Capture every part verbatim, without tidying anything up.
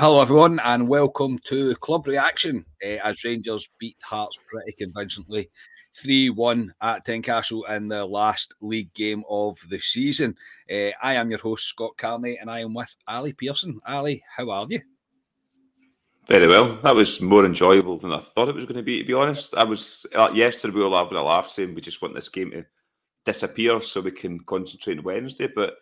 Hello everyone and welcome to Club Reaction eh, as Rangers beat Hearts pretty convincingly three one at Tynecastle in the last league game of the season. Eh, I am your host Scott Carney and I am with Ali Pearson. Ali, how are you? Very well. That was more enjoyable than I thought it was going to be, to be honest. I was uh, yesterday we were having a laugh saying we just want this game to disappear so we can concentrate on Wednesday, but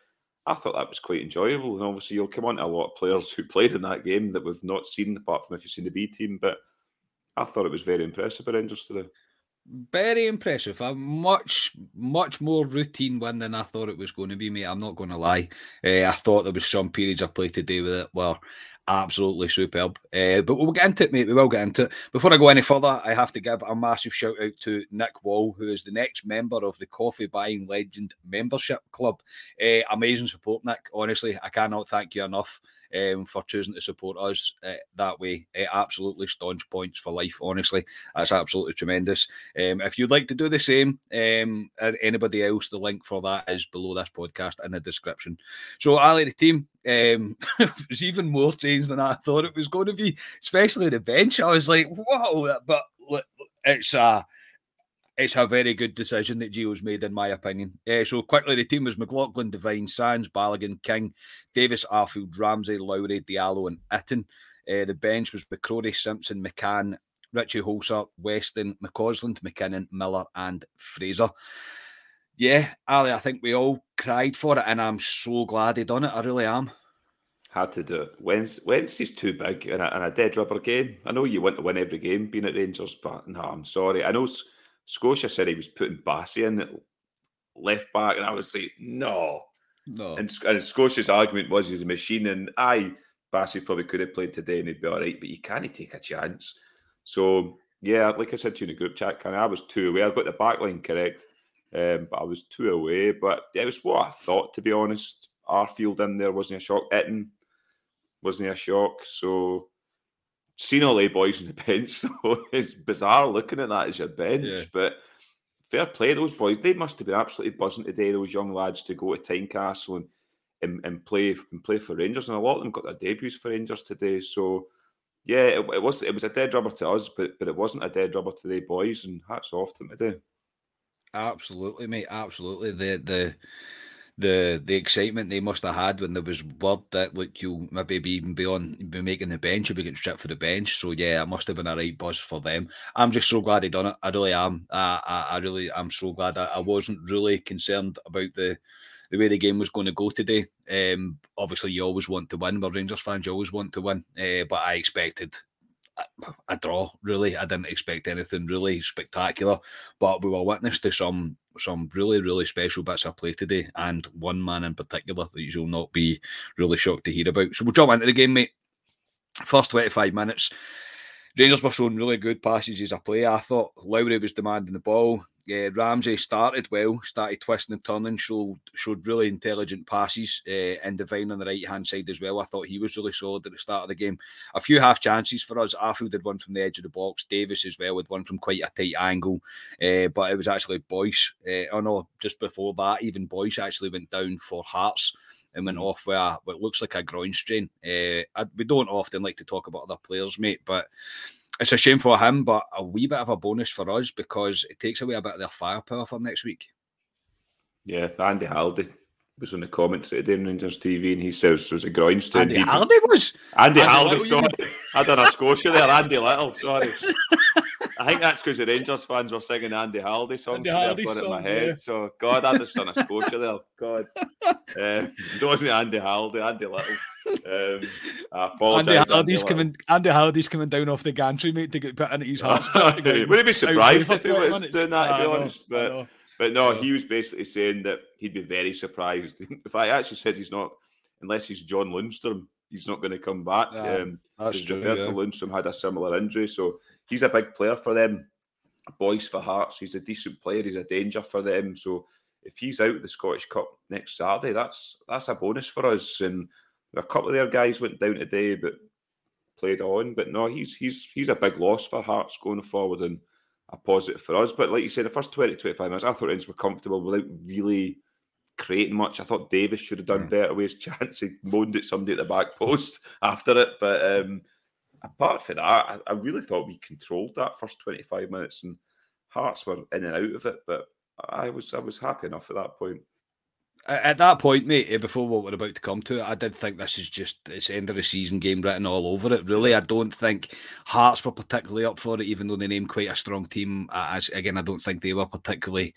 I thought that was quite enjoyable, and obviously you'll come on to a lot of players who played in that game that we've not seen, apart from if you've seen the B team, but I thought it was very impressive at Rangers today. Very impressive. A much, much more routine win than I thought it was going to be, mate. I'm not going to lie. Uh, I thought there was some periods of play today with it were absolutely superb. Uh, but we'll get into it, mate. We will get into it. Before I go any further, I have to give a massive shout out to Nick Wall, who is the next member of the Coffee Buying Legend Membership Club. Uh, amazing support, Nick. Honestly, I cannot thank you enough um, for choosing to support us uh, that way. Uh, absolutely staunch points for life, honestly. That's absolutely tremendous. Um, if you'd like to do the same, um, anybody else, the link for that is below this podcast in the description. So, Ali, the team, um, it was even more change than I thought it was going to be, especially the bench. I was like, whoa, but it's a, it's a very good decision that Gio's made, in my opinion. Uh, so quickly, the team was McLaughlin, Devine, Sands, Balogun, King, Davis, Arfield, Ramsey, Lowry, Diallo and Itten. Uh, the bench was McCrory, Simpson, McCann, Richie Holser, Weston, McCausland, McKinnon, Miller and Fraser. Yeah, Ali, I think we all cried for it and I'm so glad he done it. I really am. Had to do it. Wednesday, Wednesday's too big and a, and a dead rubber game. I know you want to win every game being at Rangers, but no, I'm sorry. I know S- Scotia said he was putting Bassey in at left back and I was like, no. no. And, and Scotia's argument was he's a machine and aye, Bassey probably could have played today and he'd be all right, but you can't take a chance. So, yeah, like I said to you in the group chat, I was two away. I got the back line correct, um, but I was two away. But it was what I thought, to be honest. Arfield in there wasn't a shock. Itten wasn't a shock. So, seen all the boys on the bench. So, it's bizarre looking at that as your bench. Yeah. But fair play, those boys. They must have been absolutely buzzing today, those young lads, to go to Tynecastle and, and, and, play, and play for Rangers. And a lot of them got their debuts for Rangers today. So, yeah, it, it was it was a dead rubber to us, but but it wasn't a dead rubber to the boys, and hats off to them today. Absolutely, mate, absolutely. The the the the excitement they must have had when there was word that look, you'll maybe even be on be making the bench, you'll be getting stripped for the bench. So yeah, it must have been a right buzz for them. I'm just so glad he done it. I really am. I I, I really am so glad. I, I wasn't really concerned about the. the way the game was going to go today. Um, obviously, you always want to win. We're Rangers fans, you always want to win. Uh, but I expected a, a draw, really. I didn't expect anything really spectacular. But we were witness to some some really, really special bits of play today. And one man in particular that you'll not be really shocked to hear about. So we'll jump into the game, mate. First twenty-five minutes. Rangers were showing really good passages of play. I thought Lowry was demanding the ball. Yeah, Ramsey started well, started twisting and turning, showed showed really intelligent passes, uh, and Devine on the right-hand side as well. I thought he was really solid at the start of the game. A few half-chances for us. Arfield had one from the edge of the box. Davis as well had one from quite a tight angle, uh, but it was actually Boyce. Uh, oh no, just before that, even Boyce actually went down for Hearts and went off with a, what looks like a groin strain. Uh, I, we don't often like to talk about other players, mate, but it's a shame for him, but a wee bit of a bonus for us because it takes away a bit of their firepower for next week. Yeah, Andy Halliday was on the comments today on Rangers T V and he says there's a groin strain. Andy Halliday was? Andy, Andy Halliday, sorry. I done a Scotia there, Andy Little, sorry. I think that's because the Rangers fans were singing Andy Halliday songs Andy Halliday so I've got it in my head. Yeah. So, God, I just done a Scotia there. God. Um, it wasn't Andy Halliday, Andy Little. Um, I apologise. Andy, Andy, Andy Halliday's coming down off the gantry, mate, to get put into his heart. Wouldn't it be surprised if he was doing that, to be honest? But, but no, he was basically saying that he'd be very surprised. If I actually said he's not, unless he's John Lundstrom, he's not going to come back. Yeah, um, that's true, referred yeah. to Lundstrom had a similar injury, so he's a big player for them. Boyce for Hearts. He's a decent player. He's a danger for them. So if he's out of the Scottish Cup next Saturday, that's that's a bonus for us. And a couple of their guys went down today, but played on. But no, he's he's he's a big loss for Hearts going forward and a positive for us. But like you said, the first twenty to twenty-five minutes, I thought Inns were comfortable without really creating much. I thought Davis should have done mm. better with his chance. He moaned at somebody at the back post after it. But um, apart from that, I, I really thought we controlled that first twenty-five minutes and Hearts were in and out of it. But I was I was happy enough at that point. At that point, mate, before what we're about to come to, I did think this is just, it's end of the season game written all over it, really. I don't think Hearts were particularly up for it, even though they named quite a strong team. As again, I don't think they were particularly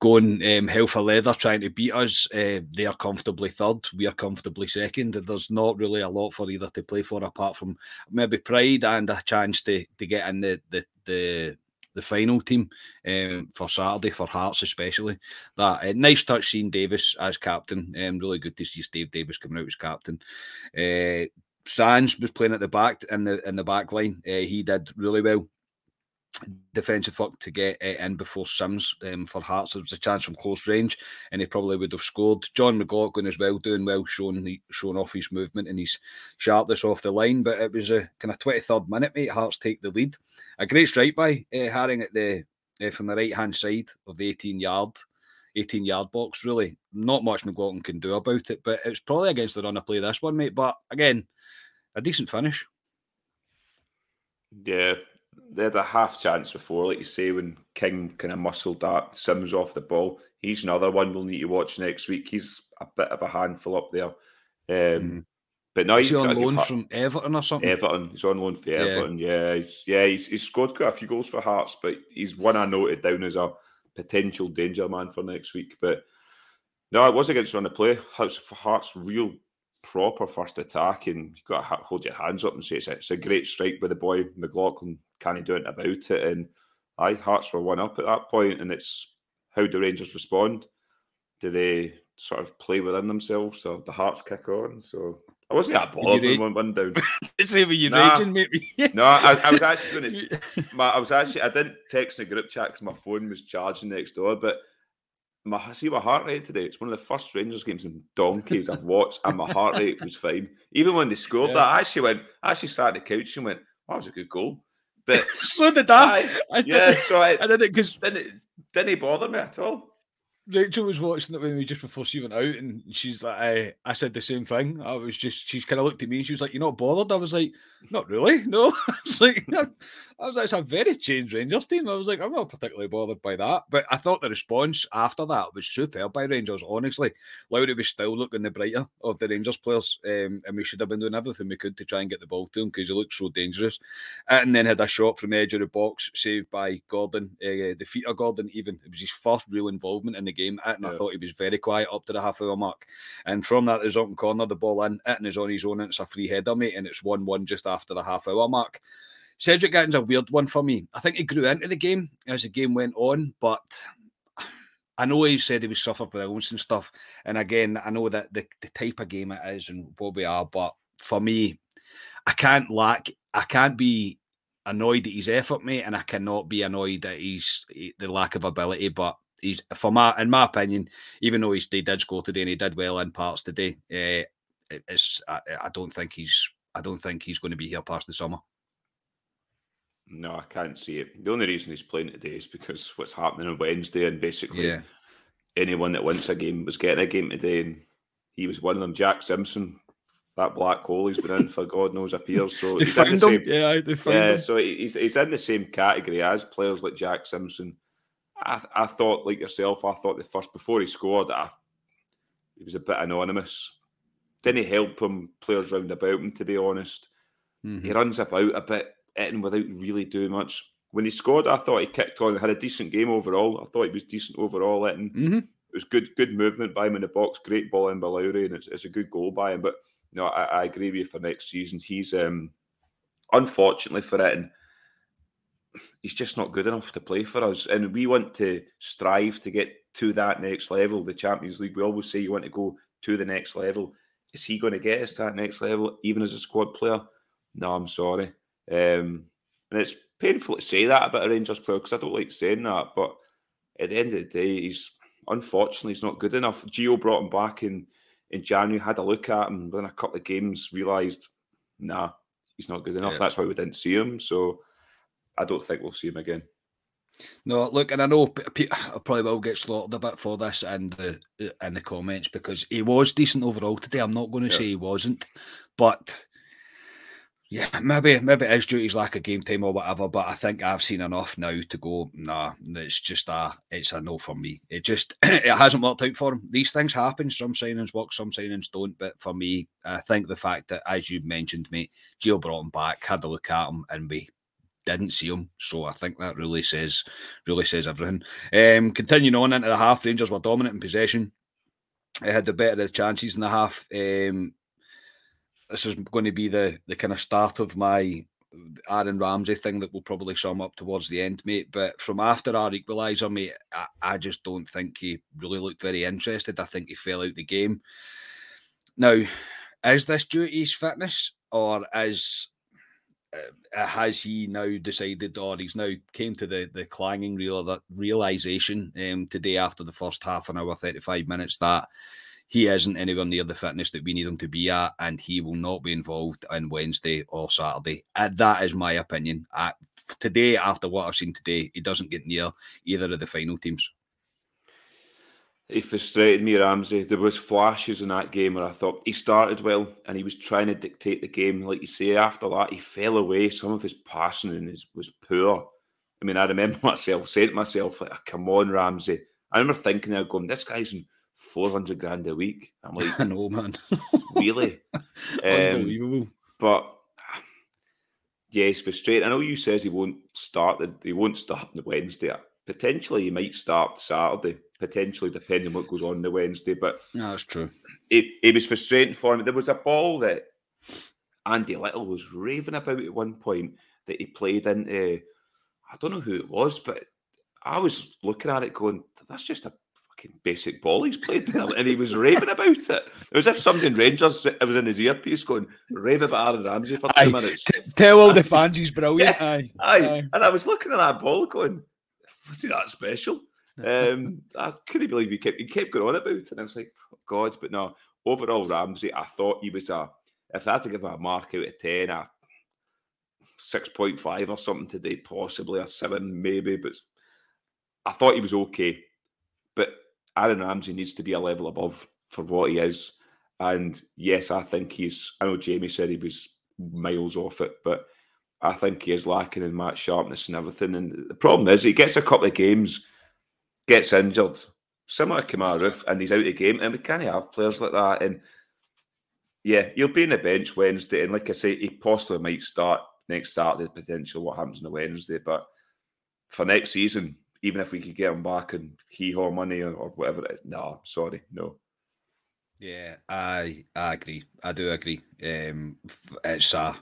going um, hell for leather trying to beat us. Uh, they are comfortably third, we are comfortably second. There's not really a lot for either to play for, apart from maybe pride and a chance to, to get in the the... the the final team um, for Saturday, for Hearts especially. That uh, nice touch seeing Davis as captain. Um, really good to see Steve Davis coming out as captain. Uh, Sands was playing at the back in the in the back line. Uh, he did really well. Defensive fuck to get uh, in before Sims um, for Hearts. There was a chance from close range, and he probably would have scored. John McLaughlin as well, doing well, showing the, showing off his movement and his sharpness off the line. But it was a kind of twenty-third minute, mate. Hearts take the lead. A great strike by uh, Haring at the uh, from the right hand side of the eighteen yard box. Really, not much McLaughlin can do about it. But it was probably against the run of play this one, mate. But again, a decent finish. Yeah. They had a half chance before, like you say, when King kind of muscled that Sims off the ball. He's another one we'll need to watch next week. He's a bit of a handful up there. Um, mm-hmm. But now he's on loan from Everton or something. Everton, he's on loan for yeah. Everton. Yeah, he's, yeah, he's, he's scored quite a few goals for Hearts, but he's one I noted down as a potential danger man for next week. But no, it was against run of play. Hearts real. Proper first attack, and you've got to hold your hands up and say it's a, it's a great strike by the boy McLaughlin. Can't he do anything about it? And aye, Hearts were one up at that point, and it's how do Rangers respond? Do they sort of play within themselves, or the Hearts kick on? So I wasn't that bothered when one went down. Say were you nah, raging, maybe? no, I, I was actually going to. My, I was actually I didn't text in the group chat because my phone was charging next door, but. My, see my heart rate today. It's one of the first Rangers games in donkeys I've watched, and my heart rate was fine. Even when they scored yeah. that, I actually went. I actually sat on the couch and went, "That was a good goal." But so did I. I, I yeah, did, so I, I did it because didn't didn't bother me at all. Rachel was watching it with me just before she went out, and she's like, I, I said the same thing. I was just, she kind of looked at me and she was like, "You're not bothered?" I was like, "Not really, no." I was like, I, I was like, "It's a very changed Rangers team." I was like, "I'm not particularly bothered by that." But I thought the response after that was superb by Rangers, honestly. Lowry was still looking the brighter of the Rangers players, um, and we should have been doing everything we could to try and get the ball to him because he looked so dangerous. And then had a shot from the edge of the box, saved by Gordon, uh, the feet of Gordon even. It was his first real involvement in the game, Itten. Yeah. I thought he was very quiet up to the half hour mark, and from that resulting corner, the ball in, Itten is on his own, and it's a free header, mate, and it's one one just after the half hour mark. Cedric Gatton's a weird one for me. I think he grew into the game as the game went on, but I know he said he was suffered by illness and stuff, and again, I know that the, the type of game it is and what we are, but for me, I can't lack, I can't be annoyed at his effort, mate, and I cannot be annoyed at his the lack of ability, but he's, for my, in my opinion, even though he's, he did score today and he did well in parts today, uh, it, it's I, I don't think he's I don't think he's going to be here past the summer. No, I can't see it. The only reason he's playing today is because what's happening on Wednesday, and basically yeah. anyone that wins a game was getting a game today, and he was one of them. Jack Simpson, that black hole he's been in for God knows appears. So they he's found in the same, him. Yeah, they found yeah, him. So he's he's in the same category as players like Jack Simpson. I, I thought, like yourself, I thought the first, before he scored, I, he was a bit anonymous. Didn't help him, players round about him, to be honest. Mm-hmm. He runs about a bit, hitting without really doing much. When he scored, I thought he kicked on and had a decent game overall. I thought he was decent overall, hitting. Mm-hmm. It was good good movement by him in the box, great ball in by Lowry, and it's, it's a good goal by him. But no, I, I agree with you for next season. He's, um, unfortunately for it, and he's just not good enough to play for us, and we want to strive to get to that next level. The Champions League, we always say you want to go to the next level. Is he going to get us to that next level, even as a squad player? No, I'm sorry. Um, and it's painful to say that about a Rangers player because I don't like saying that, but at the end of the day, he's unfortunately he's not good enough. Gio brought him back in, in January, had a look at him, within a couple of games realised, nah, he's not good enough. Yeah. That's why we didn't see him. So I don't think we'll see him again. No, look, and I know I probably will get slaughtered a bit for this in the in the comments because he was decent overall today. I'm not going to yeah. say he wasn't, but yeah, maybe maybe it is due to his lack of game time or whatever. But I think I've seen enough now to go, nah, it's just a it's a no for me. It just it hasn't worked out for him. These things happen. Some signings work, some signings don't. But for me, I think the fact that, as you mentioned, mate, Gio brought him back, had a look at him, and we didn't see him, so I think that really says really says everything. Um, continuing on into the half, Rangers were dominant in possession. They had the better of the chances in the half. Um, this is going to be the, the kind of start of my Aaron Ramsey thing that we'll probably sum up towards the end, mate. But from after our equaliser, mate, I, I just don't think he really looked very interested. I think he fell out the game. Now, is this due to his fitness, or is Uh, has he now decided, or he's now came to the, the clanging real, realisation um, today after the first half an hour, thirty-five minutes, that he isn't anywhere near the fitness that we need him to be at, and he will not be involved on Wednesday or Saturday. Uh, that is my opinion. Uh, today, after what I've seen today, he doesn't get near either of the final teams. He frustrated me, Ramsey. There was flashes in that game where I thought he started well and he was trying to dictate the game. Like you say, after that, he fell away. Some of his passing was poor. I mean, I remember myself saying to myself, like, come on, Ramsey. I remember thinking there, going, this guy's on four hundred grand a week. I'm like, I know, man. Really? Unbelievable. Um, but, yeah, he's frustrated. I know you says he won't start the, he won't start the Wednesday. Potentially, he might start Saturday. Potentially, depending on what goes on the Wednesday. But no, that's true. It, it was frustrating for him. There was a ball that Andy Little was raving about at one point that he played into. I don't know who it was, but I was looking at it going, that's just a fucking basic ball he's played. And he was raving about it. It was as if somebody in Rangers, it was in his earpiece going, rave about Aaron Ramsey for two aye. minutes. T- tell all the fans he's brilliant. Yeah. Aye. Aye. Aye. And I was looking at that ball going, was he that special? um, I couldn't believe he kept he kept going on about it, and I was like, oh God. But no, overall Ramsey, I thought he was a, if I had to give him a mark out of ten, a six point five or something today, possibly a seven maybe, but I thought he was okay. But Aaron Ramsey needs to be a level above for what he is, and yes, I think he's, I know Jamie said he was miles off it, but I think he is lacking in match sharpness and everything. And the problem is, he gets a couple of games, gets injured, similar to Kamara, and he's out of the game. And we can't have players like that. And yeah, he'll be on the bench Wednesday. And like I say, he possibly might start next Saturday, potentially what happens on the Wednesday. But for next season, even if we could get him back and hee-haw money or, or whatever it is, no, sorry, no. Yeah, I I agree. I do agree. Um, it's a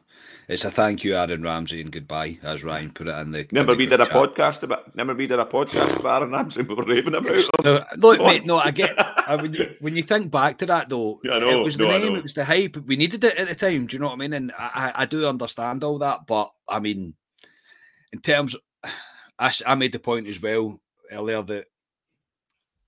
it's a thank you, Aaron Ramsey, and goodbye, as Ryan put it in the. Remember in the we did a chat. podcast about. Remember we did a podcast about Aaron Ramsey. We were raving about. No, look, mate. No, I get. I, when, you, when you think back to that, though, yeah, know, it was the no, name, it was the hype. We needed it at the time. Do you know what I mean? And I, I do understand all that, but I mean, in terms, I, I made the point as well earlier that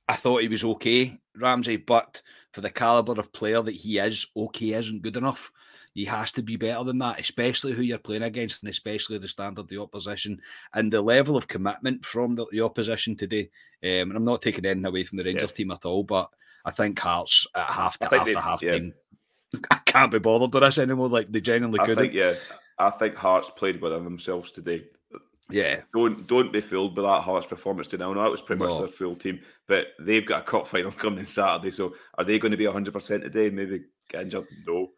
I thought he was okay, Ramsey, but for the calibre of player that he is, okay isn't good enough. He has to be better than that, especially who you're playing against and especially the standard of the opposition and the level of commitment from the, the opposition today. Um, and I'm not taking anything away from the Rangers yeah. team at all, but I think Hearts at half to half, they, to half yeah. time, I can't be bothered with this anymore. Like, they genuinely couldn't. I think, yeah, I think Hearts played within themselves today. Yeah, don't don't be fooled by that Hearts performance today. I know it was pretty much no. their full team, but they've got a cup final coming on Saturday. So are they going to be a hundred percent today? Maybe get injured? No.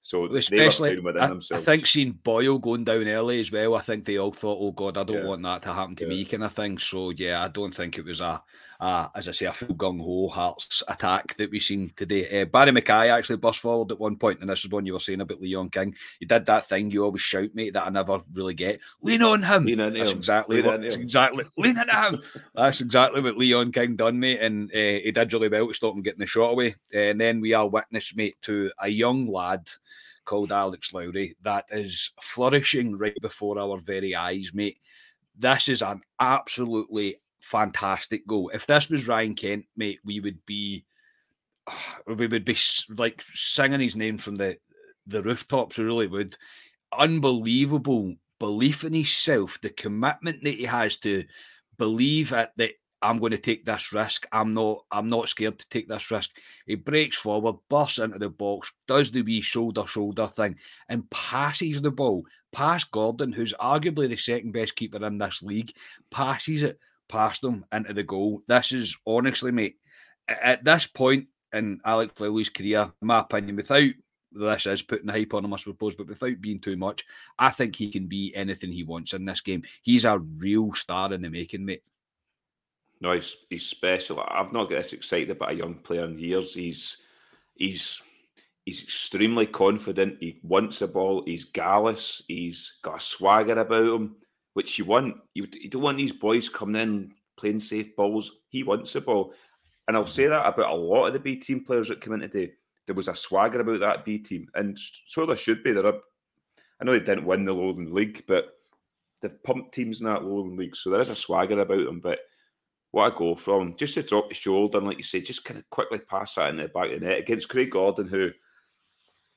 So especially, they within I, themselves. I think seeing Boyle going down early as well. I think they all thought, "Oh God, I don't yeah. want that to happen to yeah. me," kind of thing. So yeah, I don't think it was a, a as I say, a full gung ho Hearts attack that we seen today. Uh, Barry Mackay actually burst forward at one point, and this is one you were saying about Leon King. He did that thing you always shout, mate, that I never really get. Lean on him. Lean on that's him. Exactly. Lean what, that's him. Exactly. Lean on him. That's exactly what Leon King done, mate, and uh, he did really well to stop him getting the shot away. Uh, and then we are witness, mate, to a young lad called Alex Lowry that is flourishing right before our very eyes, mate. This is an absolutely fantastic goal. If this was Ryan Kent, mate, we would be we would be like singing his name from the, the rooftops. We really would. Unbelievable belief in himself, the commitment that he has to believe at that I'm going to take this risk. I'm not. I'm not scared to take this risk. He breaks forward, bursts into the box, does the wee shoulder shoulder thing, and passes the ball past Gordon, who's arguably the second best keeper in this league. Passes it past him into the goal. This is honestly, mate, at this point in Alex Lowry's career, in my opinion, without this is putting the hype on him, I suppose, but without being too much, I think he can be anything he wants in this game. He's a real star in the making, mate. No, he's, he's special. I've not got this excited about a young player in years. He's he's he's extremely confident. He wants the ball. He's gallous. He's got a swagger about him, which you want. You, you don't want these boys coming in playing safe balls. He wants the ball. And I'll say that about a lot of the B team players that come in today. There was a swagger about that B team. And so there should be. There are, I know they didn't win the Lowland League, but they've pumped teams in that Lowland League. So there is a swagger about them, but what a goal from just to drop his shoulder and, like you say, just kind of quickly pass that in the back of the net against Craig Gordon, who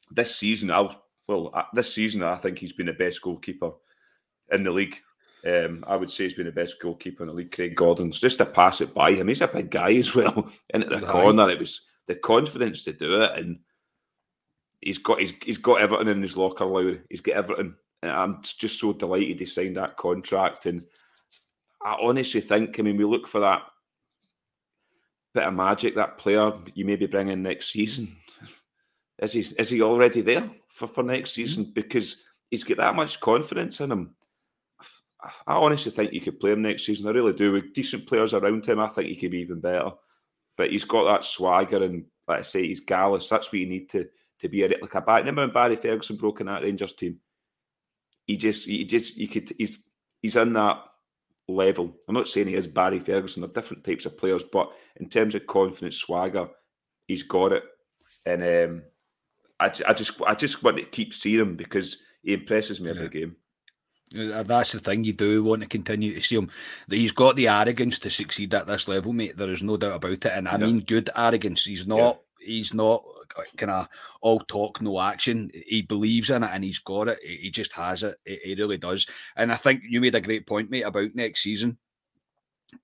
this season, I'll well, this season I think he's been the best goalkeeper in the league. Um, I would say he's been the best goalkeeper in the league, Craig Gordon. So just to pass it by him, he's a big guy as well. Into the right corner, it was the confidence to do it, and he's got he's he's got Everton in his locker, Lowry. He's got Everton, and I'm just so delighted he signed that contract. And I honestly think, I mean, we look for that bit of magic, that player you maybe bring in next season. Is he is he already there for, for next season? Because he's got that much confidence in him. I honestly think you could play him next season. I really do. With decent players around him, I think he could be even better. But he's got that swagger and, like I say, he's gallous. That's what you need to to be a like a back. Remember when Barry Ferguson broke in that Rangers team? He just, he just, you could, he's he's in that level. I'm not saying he is Barry Ferguson, they're different types of players, but in terms of confidence, swagger, he's got it. And um, I, I just I just want to keep seeing him because he impresses me every yeah. game. That's the thing, you do want to continue to see him. He's got the arrogance to succeed at this level, mate. There is no doubt about it. And I yeah. mean good arrogance. He's not yeah. he's not kind of all talk, no action. He believes in it and he's got it. He just has it. He really does. And I think you made a great point, mate, about next season.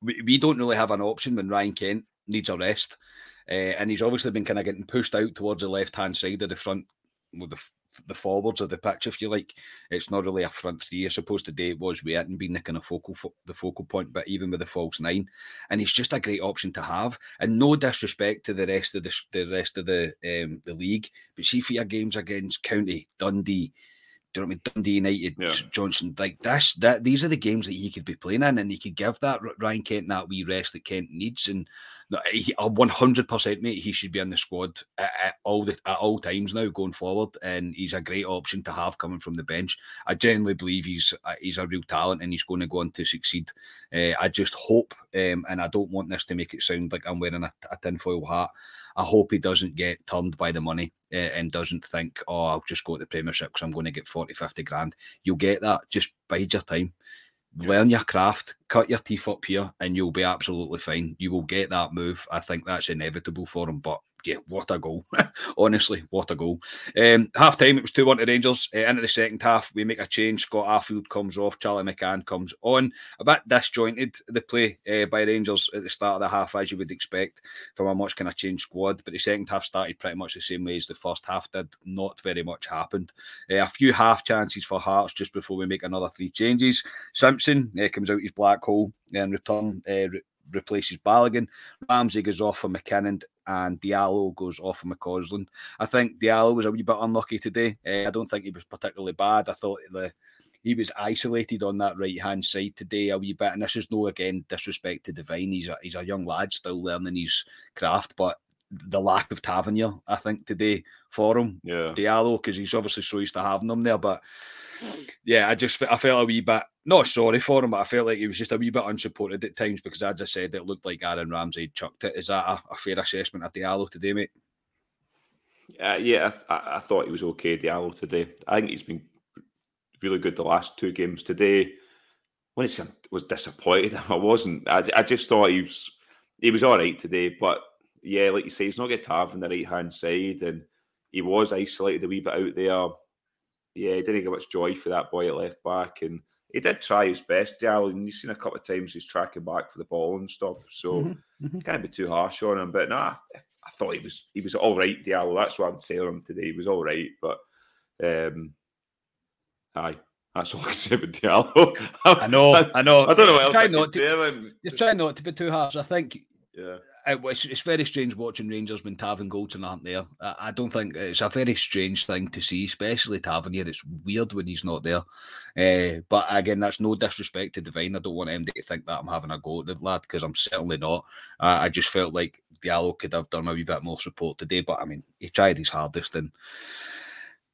We don't really have an option when Ryan Kent needs a rest. Uh, and he's obviously been kind of getting pushed out towards the left-hand side of the front, with the the forwards of the pitch, if you like. It's not really a front three. I suppose today it was we hadn't been the kind of focal the focal point, but even with the false nine, and he's just a great option to have. And no disrespect to the rest of the, the rest of the um, the league, but see for your games against County, Dundee, do you know what I mean? Dundee United, yeah. Johnson, like that's that. These are the games that he could be playing in, and he could give that Ryan Kent that wee rest that Kent needs. And one hundred percent, mate, he should be in the squad at, at all the, at all times now going forward. And he's a great option to have coming from the bench. I genuinely believe he's uh, he's a real talent, and he's going to go on to succeed. Uh, I just hope, um, and I don't want this to make it sound like I'm wearing a, a tinfoil hat. I hope he doesn't get turned by the money. And doesn't think, oh, I'll just go to the Premiership because I'm going to get forty, fifty grand. You'll get that. Just bide your time. Yeah. Learn your craft. Cut your teeth up here and you'll be absolutely fine. You will get that move. I think that's inevitable for him. But, yeah, what a goal. Honestly, what a goal. Um, half-time, it was two one to Rangers. Uh, into the second half, we make a change. Scott Arfield comes off. Charlie McCann comes on. A bit disjointed, the play uh, by Rangers at the start of the half, as you would expect from a much kind of changed squad. But the second half started pretty much the same way as the first half did. Not very much happened. Uh, a few half chances for Hearts just before we make another three changes. Simpson uh, comes out his black hole and return uh, re- replaces Balogun. Ramsey goes off for McKinnon and Diallo goes off for McCausland. I think Diallo was a wee bit unlucky today. Uh, I don't think he was particularly bad. I thought the he was isolated on that right-hand side today a wee bit, and this is no, again, disrespect to Devine. He's a, he's a young lad still learning his craft, but the lack of Tavernier, I think, today for him. Yeah. Diallo, because he's obviously so used to having him there, but yeah, I just I felt a wee bit, not sorry for him, but I felt like he was just a wee bit unsupported at times because, as I said, it looked like Aaron Ramsey chucked it. Is that a, a fair assessment of Diallo today, mate? Uh, yeah, I, I thought he was okay, Diallo, today. I think he's been really good the last two games. Today, when I was disappointed, I wasn't. I, I just thought he was he was all right today. But yeah, like you say, he's not got Tav on the right-hand side, and he was isolated a wee bit out there. Yeah, he didn't get much joy for that boy at left-back, and he did try his best, Diallo, and you've seen a couple of times he's tracking back for the ball and stuff, so mm-hmm. Mm-hmm. Can't be too harsh on him. But no, I, I thought he was he was all right, Diallo. That's what I'd say on him today. He was all right, but um, aye, that's all I can say about Diallo. I know, I, I know. I don't know what else I can say. To, him. Just try not to be too harsh. I think yeah. it, it's, it's very strange watching Rangers when Tav and Goldson aren't there. I, I don't think it's a very strange thing to see, especially Tavernier. It's weird when he's not there. Uh, but again, that's no disrespect to Devine. I don't want him to think that I'm having a go at the lad, because I'm certainly not. Uh, I just felt like Diallo could have done a wee bit more support today, but I mean, he tried his hardest and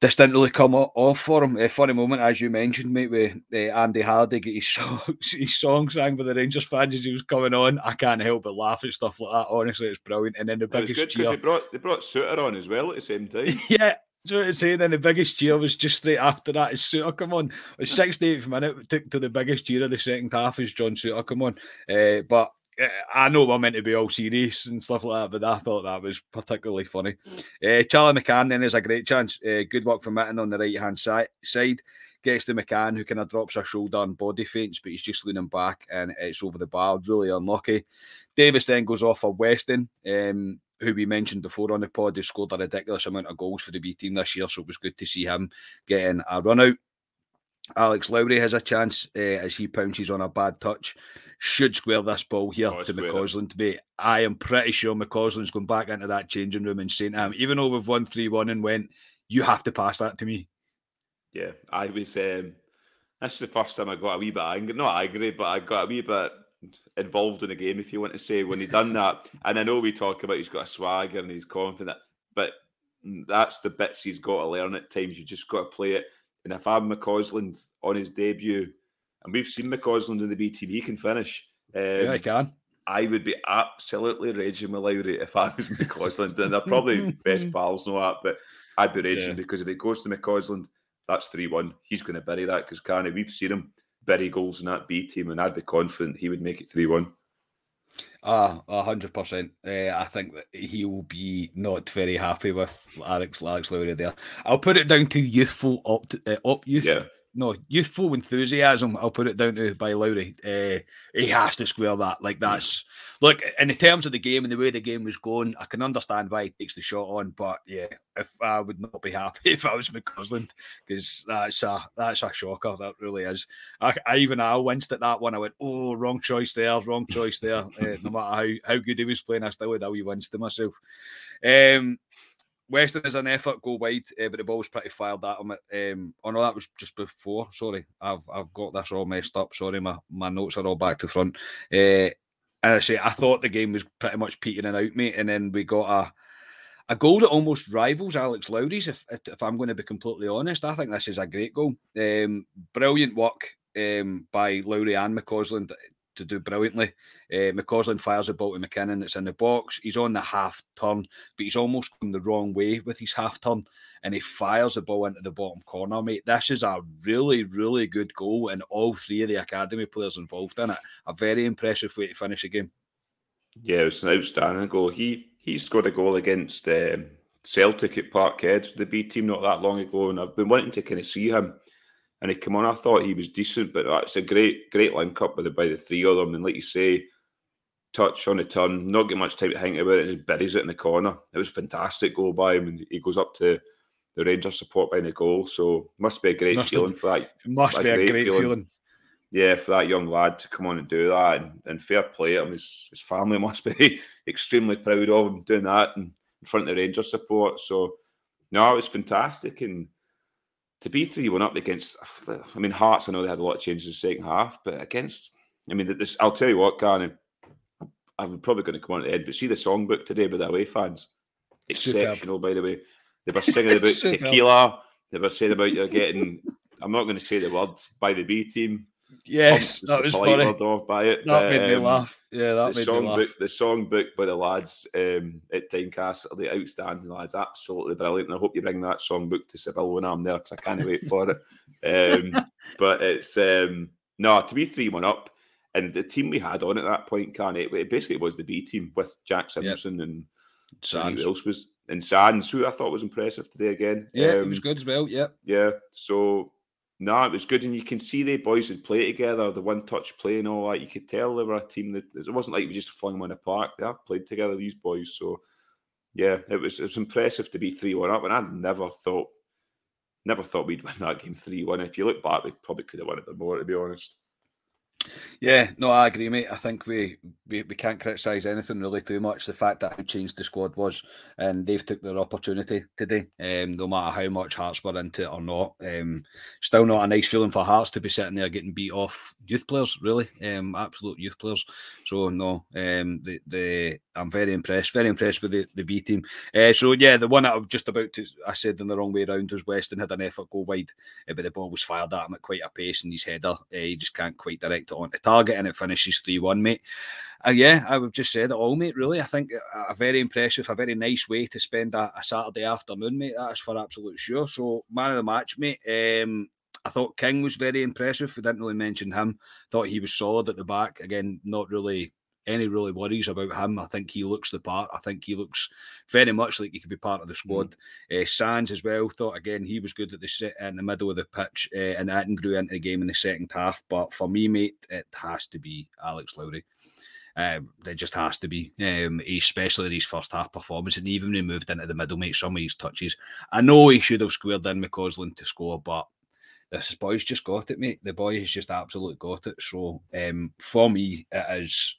this didn't really come off for him. A funny moment, as you mentioned, mate, with uh, Andy Halliday get his song, his song sang by the Rangers fans as he was coming on. I can't help but laugh at stuff like that. Honestly, it's brilliant. And then the biggest good, cheer... They brought, they brought Souttar on as well at the same time. Yeah, so it's saying. And the biggest cheer was just straight after that is Souttar come on. It was sixty-eighth minute, it took to the biggest cheer of the second half is John Souttar come on. Uh, but I know we're meant to be all serious and stuff like that, but I thought that was particularly funny. Uh, Charlie McCann then is a great chance. Uh, good work from Itten on the right-hand si- side. Gets to McCann, who kind of drops her shoulder and body feints, but he's just leaning back and it's over the bar. Really unlucky. Davis then goes off for Weston, um, who we mentioned before on the pod, who scored a ridiculous amount of goals for the B team this year, so it was good to see him getting a run-out. Alex Lowry has a chance uh, as he pounces on a bad touch. Should square this ball here oh, to McCausland, mate. I am pretty sure McCausland's going back into that changing room and saying to him, even though we've won three one and went, you have to pass that to me. Yeah, I was... Um, that's the first time I got a wee bit angry. Not angry, but I got a wee bit involved in the game, if you want to say, when he done that. And I know we talk about he's got a swagger and he's confident, but that's the bits he's got to learn at times. You just got to play it. And if I'm McCausland on his debut, and we've seen McCausland in the B team, he can finish. Um, yeah, he can. I would be absolutely raging with Lowry if I was McCausland. And they're probably best pals and all that, but I'd be raging yeah. because if it goes to McCausland, that's three one. He's going to bury that because, Carney, we've seen him bury goals in that B team, and I'd be confident he would make it three one. Ah, a hundred percent. I think that he will be not very happy with Alex, Alex Lowry there. I'll put it down to youthful up, uh, up youth. Yeah. No, youthful enthusiasm. I'll put it down to by Lowry. Uh, he has to square that. Like that's look in the terms of the game and the way the game was going. I can understand why he takes the shot on, but yeah, if I would not be happy if I was McCausland, because that's a that's a shocker. That really is. I, I even I winced at that one. I went, oh, wrong choice there, wrong choice there. uh, no matter how, how good he was playing, I still had a wee wince to myself. Um, Weston is an effort, go wide, uh, but the ball's pretty fired at him. Um, oh no, that was just before. Sorry, I've I've got this all messed up. Sorry, my, my notes are all back to front. Uh, and I say, I thought the game was pretty much petering out, mate, and then we got a a goal that almost rivals Alex Lowry's, if, if I'm going to be completely honest. I think this is a great goal. Um, brilliant work um, by Lowry and McCausland to do brilliantly. Uh, McCausland fires a ball to McKinnon that's in the box. He's on the half turn, but he's almost gone the wrong way with his half turn, and he fires the ball into the bottom corner, mate. This is a really, really good goal, and all three of the academy players involved in it. A very impressive way to finish the game. Yeah, it was an outstanding goal. He he scored a goal against um, Celtic at Parkhead, the B team, not that long ago, and I've been wanting to kind of see him. And he came on, I thought he was decent, but it's a great, great link-up by the, by the three of them. And like you say, touch on the turn, not get much time to think about it, just buries it in the corner. It was a fantastic goal by him, and he goes up to the Rangers support by the goal. So must be a great must feeling be, for that. Must be a great, great feeling. feeling. Yeah, for that young lad to come on and do that. And, and fair play, I mean, his, his family must be extremely proud of him doing that and in front of the Rangers support. So, no, it was fantastic. And to be three one up against, I mean, Hearts, I know they had a lot of changes in the second half, but against, I mean, this, I'll tell you what, Carney, I'm probably going to come on at the end, but see the songbook today by the away fans. Exceptional, Superb. By the way. They were singing about tequila. They were saying about you're getting, I'm not going to say the word, by the B team. Yes, that was funny. By it. That um, made me laugh. Yeah, that the made song me laugh. Book, the song book by the lads um, at Tynecastle, the outstanding lads, absolutely brilliant. And I hope you bring that song book to Seville when I'm there because I can't wait for it. Um, but it's um, no to be three one up, and the team we had on at that point, can't it? It basically was the B team with Jack Simpson yep. and Sands. Who else was and Sands, who I thought was impressive today again. Yeah, um, it was good as well. Yeah, yeah. So. No, it was good, and you can see the boys would play together, the one-touch play and all that. You could tell they were a team that it wasn't like we just flung them on the park. They have played together, these boys. So, yeah, it was it was impressive to be three one up, and I never thought, never thought we'd win that game three one. If you look back, we probably could have won it a bit more, to be honest. Yeah, no, I agree, mate. I think we, we, we can't criticise anything really too much. The fact that how changed the squad was, and they've took their opportunity today, um, no matter how much Hearts were into it or not. Um, still not a nice feeling for Hearts to be sitting there getting beat off youth players, really, um, absolute youth players. So, no, um, the, the I'm very impressed, very impressed with the, the B team. Uh, so, yeah, the one that I was just about to, I said in the wrong way around was Weston had an effort go wide, uh, but the ball was fired at him at quite a pace, and his header, uh, he just can't quite direct it onto target, and it finishes three one, mate. Uh, yeah, I would have just said it all, mate, really. I think a very impressive, a very nice way to spend a, a Saturday afternoon, mate. That's for absolute sure. So, man of the match, mate. Um, I thought King was very impressive. We didn't really mention him. Thought he was solid at the back. Again, not really any really worries about him. I think he looks the part. I think he looks very much like he could be part of the squad. Mm. Uh, Sands as well, thought again he was good at the set in the middle of the pitch, uh, and Itten grew into the game in the second half. But for me, mate, it has to be Alex Lowry. Um, it just has to be, um, especially his first half performance, and even when he moved into the middle, mate, some of his touches. I know he should have squared in McCausland to score, but this boy's just got it, mate. The boy has just absolutely got it. So um, for me, it is...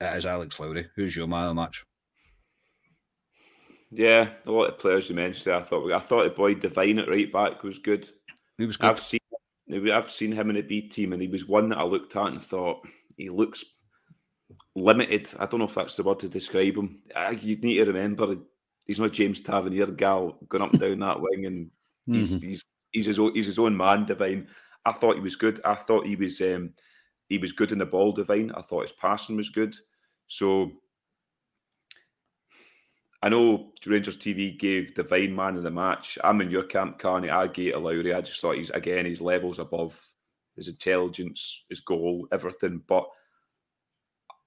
It is Alex Lowry. Who's your man of the match? Yeah, a lot of players you mentioned there. I thought I thought the boy Devine at right back was good. He was good. I've seen I've seen him in a B team, and he was one that I looked at and thought he looks limited. I don't know if that's the word to describe him. You need to remember he's not James Tavernier gal going up and down that wing, and he's mm-hmm. he's he's his own, he's his own man. Devine. I thought he was good. I thought he was um, he was good in the ball. Devine. I thought his passing was good. So, I know Rangers T V gave Devine man of the match. I'm in your camp, Carney. I gave it to Lowry. I just thought he's, again, his levels above, his intelligence, his goal, everything. But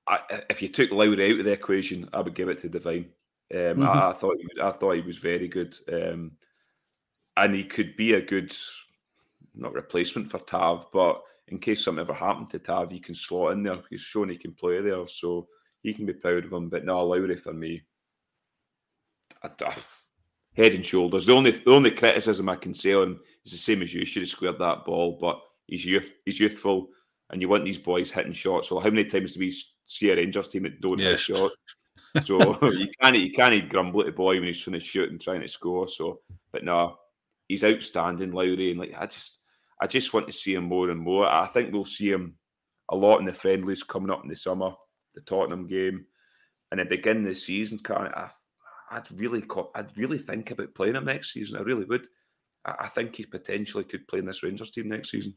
I, if you took Lowry out of the equation, I would give it to Devine. Um, mm-hmm. I, I, thought he was, I thought he was very good. Um, and he could be a good, not replacement for Tav, but in case something ever happened to Tav, he can slot in there. He's shown he can play there. So, you can be proud of him, but no, Lowry for me, I, I, head and shoulders. The only the only criticism I can say on him is the same as you. Should have squared that ball, but he's youth, he's youthful, and you want these boys hitting shots. So how many times do we see a Rangers team that don't yes. hit a shot? So you can't you can't grumble at the boy when he's trying to shoot and trying to score. So, but no, he's outstanding, Lowry, and like I just I just want to see him more and more. I think we'll see him a lot in the friendlies coming up in the summer. The Tottenham game, and at the beginning of the season, I, I'd really, I'd really think about playing him next season. I really would. I, I think he potentially could play in this Rangers team next season.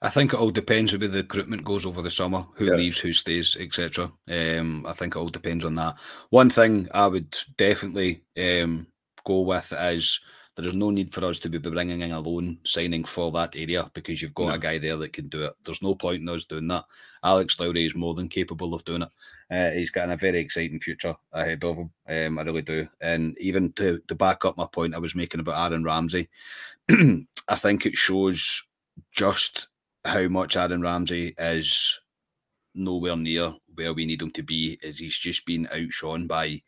I think it all depends on where the recruitment goes over the summer, who yeah. leaves, who stays, et cetera. Um, I think it all depends on that. One thing I would definitely um, go with is. There's no need for us to be bringing in a loan signing for that area because you've got no. a guy there that can do it. There's no point in us doing that. Alex Lowry is more than capable of doing it. Uh, he's got a very exciting future ahead of him. Um, I really do. And even to, to back up my point I was making about Aaron Ramsey, I think it shows just how much Aaron Ramsey is nowhere near where we need him to be. Is he's just been outshone by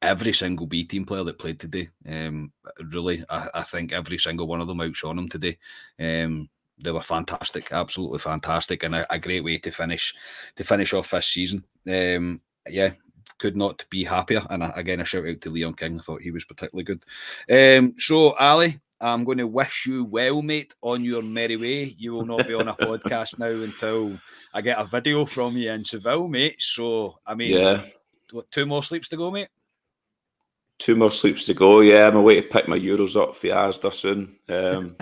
every single B team player that played today. Um, really, I, I think every single one of them outshone him today. Um, they were fantastic, absolutely fantastic, and a, a great way to finish to finish off this season. Um, yeah, could not be happier. And I, again, a shout out to Leon King. I thought he was particularly good. Um, so, Ali, I'm going to wish you well, mate, on your merry way. You will not be on a podcast now until I get a video from you in Seville, mate. So, I mean, yeah. What, two more sleeps to go, mate? Two more sleeps to go. Yeah, I'm away to pick my Euros up for Asda soon. Um,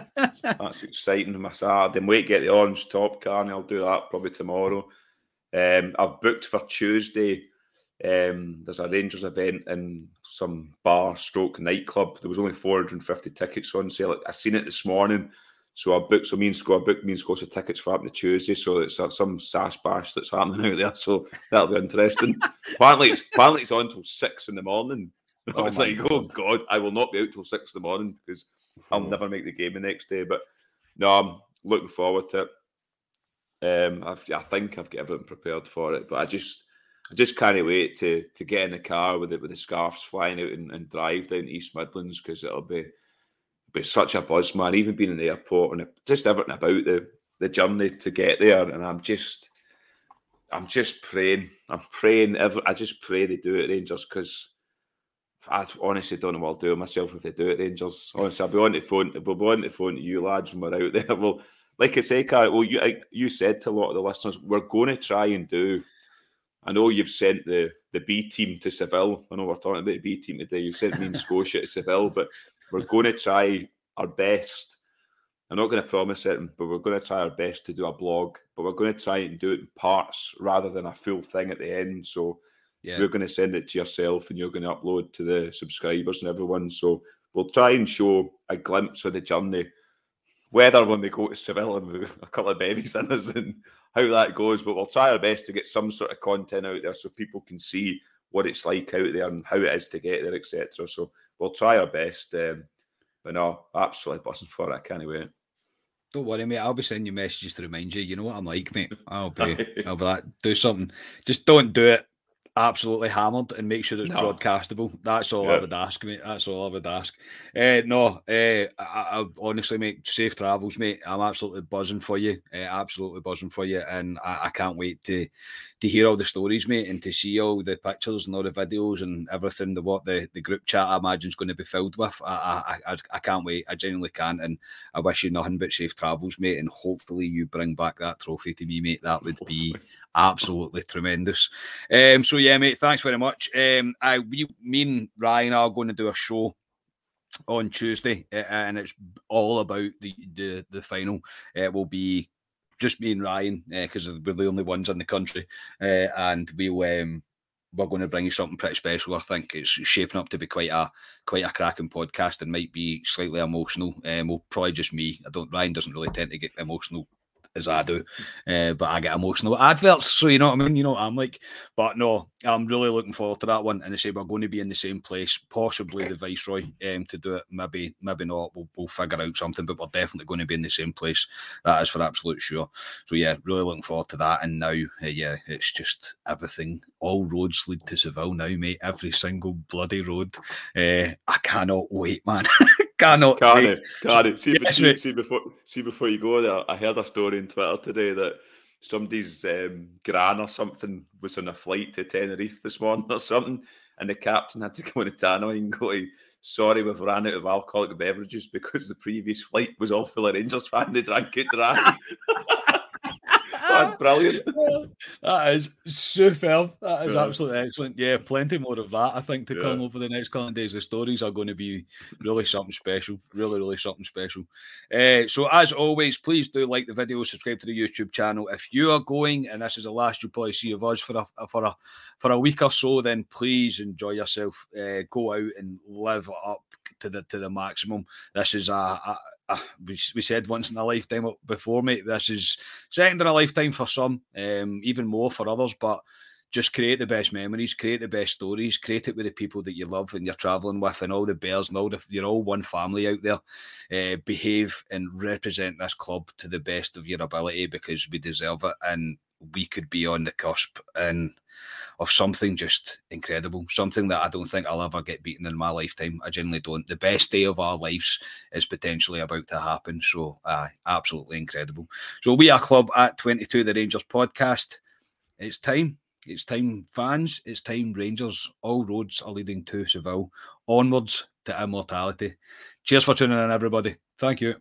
that's exciting. My Saturday. I'm away to get the orange top, Carney. I'll do that probably tomorrow. Um, I've booked for Tuesday. Um, there's a Rangers event in some bar stroke nightclub. There was only four hundred fifty tickets on sale. I seen it this morning. So I booked, so me and Scotia, I booked me and Scotia tickets for happening Tuesday. So it's uh, some sash bash that's happening out there. So that'll be interesting. apparently, it's, apparently it's on till six in the morning. Oh I was like, God. oh God, I will not be out till six in the morning because I'll oh. never make the game the next day. But no, I'm looking forward to it. Um, I've, I think I've got everything prepared for it, but I just, I just can't wait to to get in the car with it with the scarves flying out and, and drive down to East Midlands because it'll be, it'll be such a buzz, man. Even being in the airport and just everything about the the journey to get there, and I'm just, I'm just praying, I'm praying. Every, I just pray they do it, Rangers, because I honestly don't know what I'll do myself if they do it, Rangers. Honestly, I'll be on the phone. We'll be on the phone to you lads when we're out there. Well, like I say, Carl, well, you I, you said to a lot of the listeners, we're going to try and do. I know you've sent the, the B team to Seville. I know we're talking about the B team today. You've sent me and Scotia to Seville, but we're going to try our best. I'm not going to promise it, but we're going to try our best to do a blog. But we're going to try and do it in parts rather than a full thing at the end. So yeah. You're going to send it to yourself and you're going to upload to the subscribers and everyone. So we'll try and show a glimpse of the journey, whether when we go to Seville and we've a couple of babies in us and how that goes. But we'll try our best to get some sort of content out there so people can see what it's like out there and how it is to get there, et cetera. So we'll try our best. Um, but no, absolutely busting for it. I can't wait. Don't worry, mate. I'll be sending you messages to remind you. You know what I'm like, mate. I'll be, I'll be like, do something. Just don't do it. Absolutely hammered and make sure it's no. broadcastable. That's all yeah. I would ask, mate. That's all I would ask. Uh, no, uh, I, I honestly, mate, safe travels, mate. I'm absolutely buzzing for you. Uh, absolutely buzzing for you. And I, I can't wait to to hear all the stories, mate, and to see all the pictures and all the videos and everything, the what the, the group chat I imagine is going to be filled with. I, I, I, I can't wait. I genuinely can't. And I wish you nothing but safe travels, mate. And hopefully you bring back that trophy to me, mate. That would be absolutely tremendous. Um, so yeah, mate, thanks very much. Um, I, we, me and Ryan are going to do a show on Tuesday, uh, and it's all about the the, the final. Uh, it will be just me and Ryan because uh, we're the only ones in the country, uh, and we'll um, we're going to bring you something pretty special. I think it's shaping up to be quite a quite a cracking podcast, and might be slightly emotional. Um, well, probably just me. I don't. Ryan doesn't really tend to get emotional as I do, uh, but I get emotional with adverts, so you know what I mean, you know what I'm like. But no, I'm really looking forward to that one, and I say we're going to be in the same place, possibly the Viceroy, um, to do it, maybe maybe not, we'll, we'll figure out something, but we're definitely going to be in the same place, that is for absolute sure. So yeah, really looking forward to that, and now, uh, yeah, it's just everything, all roads lead to Seville now, mate, every single bloody road. uh, I cannot wait, man. Cannot can't, can't. See, yes, see, see before see before you go there, I heard a story on Twitter today that somebody's um, gran or something was on a flight to Tenerife this morning or something, and the captain had to go in a tannoy and go, sorry, we've ran out of alcoholic beverages because the previous flight was all full of Rangers fans, they drank it dry. That's brilliant. That is superb. That is yeah. absolutely excellent. Yeah, plenty more of that, I think, to yeah. come over the next couple of days. The stories are going to be really something special. Really, really something special. Uh, so, as always, please do like the video, subscribe to the YouTube channel. If you are going, and this is the last you'll probably see of us for a for a, for a week or so, then please enjoy yourself. Uh, go out and live up to the to the maximum. This is a... a Uh, we, we said once in a lifetime before, mate, this is second in a lifetime for some, um, even more for others, but just create the best memories, create the best stories, create it with the people that you love and you're travelling with and all the bears and all the, you're all one family out there. Uh, behave and represent this club to the best of your ability because we deserve it, and we could be on the cusp and of something just incredible, something that I don't think I'll ever get beaten in my lifetime. I generally don't. The best day of our lives is potentially about to happen. So, uh, absolutely incredible. So we are Club at twenty-two, the Rangers podcast. It's time. It's time, fans. It's time, Rangers. All roads are leading to Seville. Onwards to immortality. Cheers for tuning in, everybody. Thank you.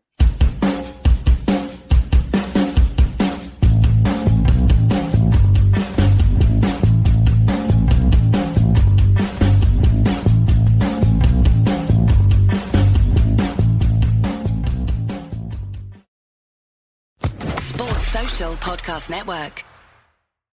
Official Podcast Network.